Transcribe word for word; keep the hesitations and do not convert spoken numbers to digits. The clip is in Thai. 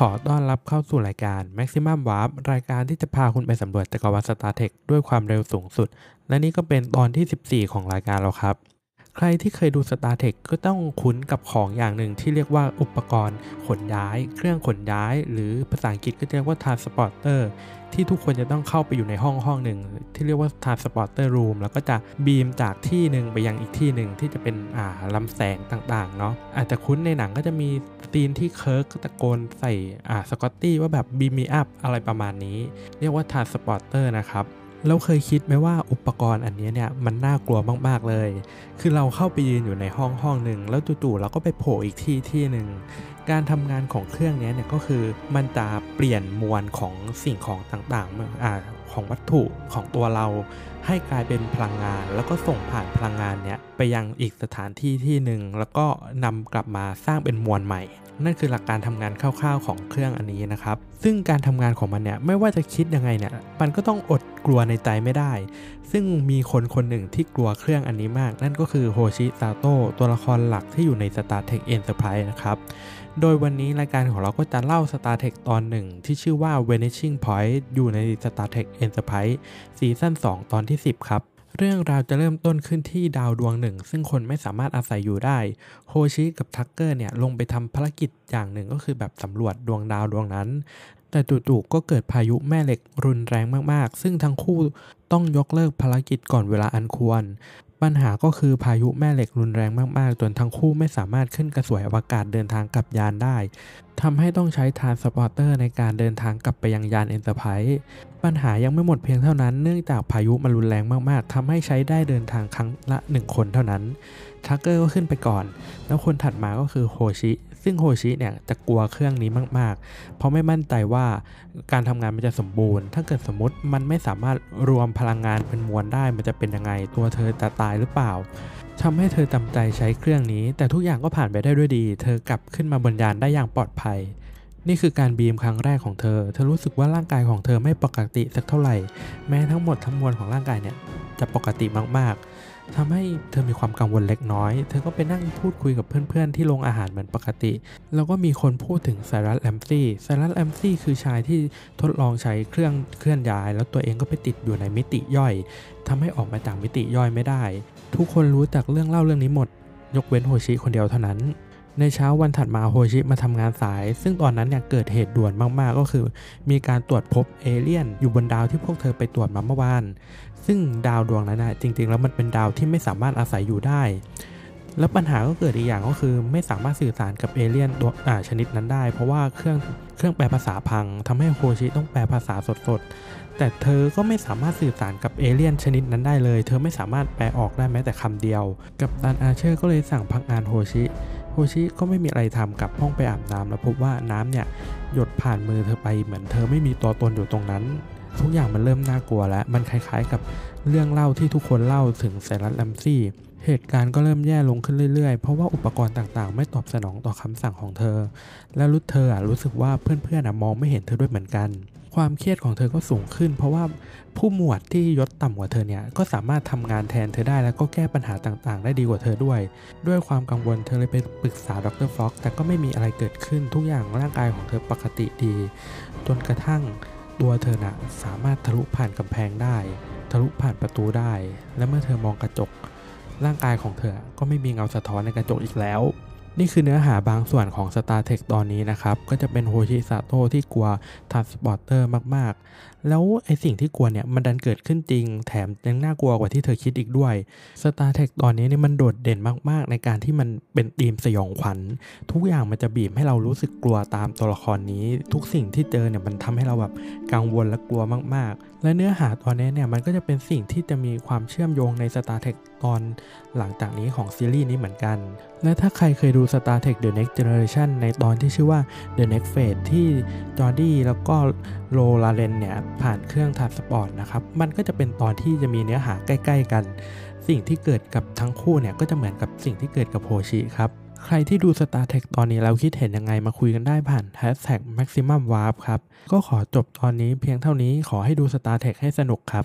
ขอต้อนรับเข้าสู่รายการ Maximum Warp รายการที่จะพาคุณไปสำรวจจักรวาล Star Trek ด้วยความเร็วสูงสุดและนี่ก็เป็นตอนที่สิบสี่ของรายการเราครับใครที่เคยดู Star Trek ก็ต้องคุ้นกับของอย่างหนึ่งที่เรียกว่าอุปกรณ์ขนย้ายเครื่องขนย้ายหรือภาษาอังกฤษก็เรียกว่า Transporter ที่ทุกคนจะต้องเข้าไปอยู่ในห้องห้องหนึ่งที่เรียกว่า Transporter Room แล้วก็จะบีมจากที่หนึ่งไปยังอีกที่หนึ่งที่จะเป็นอ่าลำแสงต่างๆเนาะอาจจะคุ้นในหนังก็จะมีซีนที่เคิร์กตะโกนใส่อ่าสกอตตี้ว่าแบบ Beam me up อะไรประมาณนี้เรียกว่า Transporter นะครับแล้วเคยคิดไหมว่าอุปกรณ์อันนี้เนี่ยมันน่ากลัวมากๆเลยคือเราเข้าไปยืนอยู่ในห้องห้องหนึ่งแล้วจู่ๆเราก็ไปโผล่อีกที่ที่หนึ่งการทำงานของเครื่องนี้เนี่ยก็คือมันจะเปลี่ยนมวลของสิ่งของต่างๆอ่าของวัตถุของตัวเราให้กลายเป็นพลังงานแล้วก็ส่งผ่านพลังงานเนี่ยไปยังอีกสถานที่ที่หนึ่งแล้วก็นำกลับมาสร้างเป็นมวลใหม่นั่นคือหลักการทำงานคร่าวๆของเครื่องอันนี้นะครับซึ่งการทำงานของมันเนี่ยไม่ว่าจะคิดยังไงเนี่ยมันก็ต้องอดกลัวในใจไม่ได้ซึ่งมีคนคนหนึ่งที่กลัวเครื่องอันนี้มากนั่นก็คือโฮชิซาโตะตัวละครหลักที่อยู่ใน Star Trek Enterprise นะครับโดยวันนี้รายการของเราก็จะเล่า Star Trek ตอนหนึ่งที่ชื่อว่า Vanishing Point อยู่ใน Star Trek Enterprise ซีซั่นสองตอนที่สิบครับเรื่องราวจะเริ่มต้นขึ้นที่ดาวดวงหนึ่งซึ่งคนไม่สามารถอาศัยอยู่ได้โฮชิกับทักเกอร์เนี่ยลงไปทำภารกิจอย่างหนึ่งก็คือแบบสำรวจดวงดาวดวงนั้นแต่จู่ๆก็เกิดพายุแม่เหล็กรุนแรงมากๆซึ่งทั้งคู่ต้องยกเลิกภารกิจก่อนเวลาอันควรปัญหาก็คือพายุแม่เหล็กรุนแรงมากๆจนทั้งคู่ไม่สามารถขึ้นกระสวยอวกาศเดินทางกลับยานได้ทำให้ต้องใช้ทรานสปอร์เตอร์ในการเดินทางกลับไปยังยานเอ็นเตอร์ไพรส์ปัญหายังไม่หมดเพียงเท่านั้นเนื่องจากพายุมันรุนแรงมากๆทำให้ใช้ได้เดินทางครั้งละหนึ่งคนเท่านั้นทักเกอร์ก็ขึ้นไปก่อนแล้วคนถัดมาก็คือโฮชิซึ่งโฮชิเนี่ยจะกลัวเครื่องนี้มากๆเพราะไม่มั่นใจว่าการทำงานมันจะสมบูรณ์ถ้าเกิดสมมติมันไม่สามารถรวมพลังงานเป็นมวลได้มันจะเป็นยังไงตัวเธอจะตายหรือเปล่าทำให้เธอจำใจใช้เครื่องนี้แต่ทุกอย่างก็ผ่านไปได้ด้วยดีเธอกลับขึ้นมาบนยานได้อย่างปลอดภัยนี่คือการบีมครั้งแรกของเธอเธอรู้สึกว่าร่างกายของเธอไม่ปกติสักเท่าไหร่แม้ทั้งหมดทั้งมวลของร่างกายเนี่ยจะปกติมากๆทำให้เธอมีความกังวลเล็กน้อยเธอก็ไปนั่งพูดคุยกับเพื่อนๆที่โรงอาหารเหมือนปกติแล้วก็มีคนพูดถึงไซรัสแลมซี่ไซรัสแลมซี่คือชายที่ทดลองใช้เครื่องเคลื่อนย้ายแล้วตัวเองก็ไปติดอยู่ในมิติย่อยทำให้ออกมาจากมิติย่อยไม่ได้ทุกคนรู้จากเรื่องเล่าเรื่องนี้หมดยกเว้นโฮชิคนเดียวเท่านั้นในเช้าวันถัดมาโฮชิมาทำงานสายซึ่งตอนนั้นเนี่ยเกิดเหตุด่วนมากๆก็คือมีการตรวจพบเอเลี่ยนอยู่บนดาวที่พวกเธอไปตรวจมาเมื่อวานซึ่งดาวดวงนั้นนะจริงๆแล้วมันเป็นดาวที่ไม่สามารถอาศัยอยู่ได้และปัญหาก็เกิดอีกอย่างก็คือไม่สามารถสื่อสารกับเอเลี่ยนตัวอ่าชนิดนั้นได้เพราะว่าเครื่องเครื่องแปลภาษาพังทำให้โฮชิต้องแปลภาษาสดๆแต่เธอก็ไม่สามารถสื่อสารกับเอเลี่ยนชนิดนั้นได้เลยเธอไม่สามารถแปลออกได้แม้แต่คำเดียวกัปตันอาร์เชอร์ก็เลยสั่งพักงานโฮชิโฮชิก็ไม่มีอะไรทำกับห้องไปอาบน้ำแล้วพบว่าน้ำเนี่ยหยดผ่านมือเธอไปเหมือนเธอไม่มีตัวตนอยู่ตรงนั้นทุกอย่างมันเริ่มน่ากลัวแล้วมันคล้ายๆกับเรื่องเล่าที่ทุกคนเล่าถึงไซรัสแลมซี่เหตุการณ์ก็เริ่มแย่ลงขึ้นเรื่อยๆเพราะว่าอุปกรณ์ต่างๆไม่ตอบสนองต่อคำสั่งของเธอและรุธเธอรู้สึกว่าเพื่อนๆมองไม่เห็นเธอด้วยเหมือนกันความเครียดของเธอก็สูงขึ้นเพราะว่าผู้หมวดที่ยศต่ำกว่าเธอเนี่ยก็สามารถทำงานแทนเธอได้แล้วก็แก้ปัญหาต่างๆได้ดีกว่าเธอด้วยด้วยความกังวลเธอเลยไปปรึกษาดร.ฟ็อกซ์แต่ก็ไม่มีอะไรเกิดขึ้นทุกอย่างร่างกายของเธอปกติดีจนกระทั่งตัวเธอน่ะสามารถทะลุผ่านกำแพงได้ทะลุผ่านประตูได้และเมื่อเธอมองกระจกร่างกายของเธอก็ไม่มีเงาสะท้อนในกระจกอีกแล้วนี่คือเนื้อหาบางส่วนของ Star Trek ตอนนี้นะครับก็จะเป็นโฮชิซาโตะที่กลัวทรานสปอร์เตอร์มากๆแล้วไอสิ่งที่กลัวเนี่ยมันดันเกิดขึ้นจริงแถมยังน่ากลัวกว่าที่เธอคิดอีกด้วย Star Trek ตอนนี้เนี่ยมันโดดเด่นมากๆในการที่มันเป็นธีมสยองขวัญทุกอย่างมันจะบีบให้เรารู้สึกกลัวตามตัวละครนี้ทุกสิ่งที่เจอเนี่ยมันทำให้เราแบบกังวลและกลัวมากๆและเนื้อหาตอนนี้เนี่ยมันก็จะเป็นสิ่งที่จะมีความเชื่อมโยงใน Star Trek ตอนหลังจากนี้ของซีรีส์นี้เหมือนกันและถ้าใครเคยดู Star Trek The Next Generation ในตอนที่ชื่อว่า The Next Phase ที่จอร์ดี้แล้วก็โรลาเรนเนี่ยผ่านเครื่องทรานสปอร์ตนะครับมันก็จะเป็นตอนที่จะมีเนื้อหาใกล้ๆกันสิ่งที่เกิดกับทั้งคู่เนี่ยก็จะเหมือนกับสิ่งที่เกิดกับโฮชิครับใครที่ดู Star Trek ตอนนี้แล้วคิดเห็นยังไงมาคุยกันได้ผ่าน แฮชแท็ก แม็กซิมัม วาร์ป ครับก็ขอจบตอนนี้เพียงเท่านี้ขอให้ดู Star Trek ให้สนุกครับ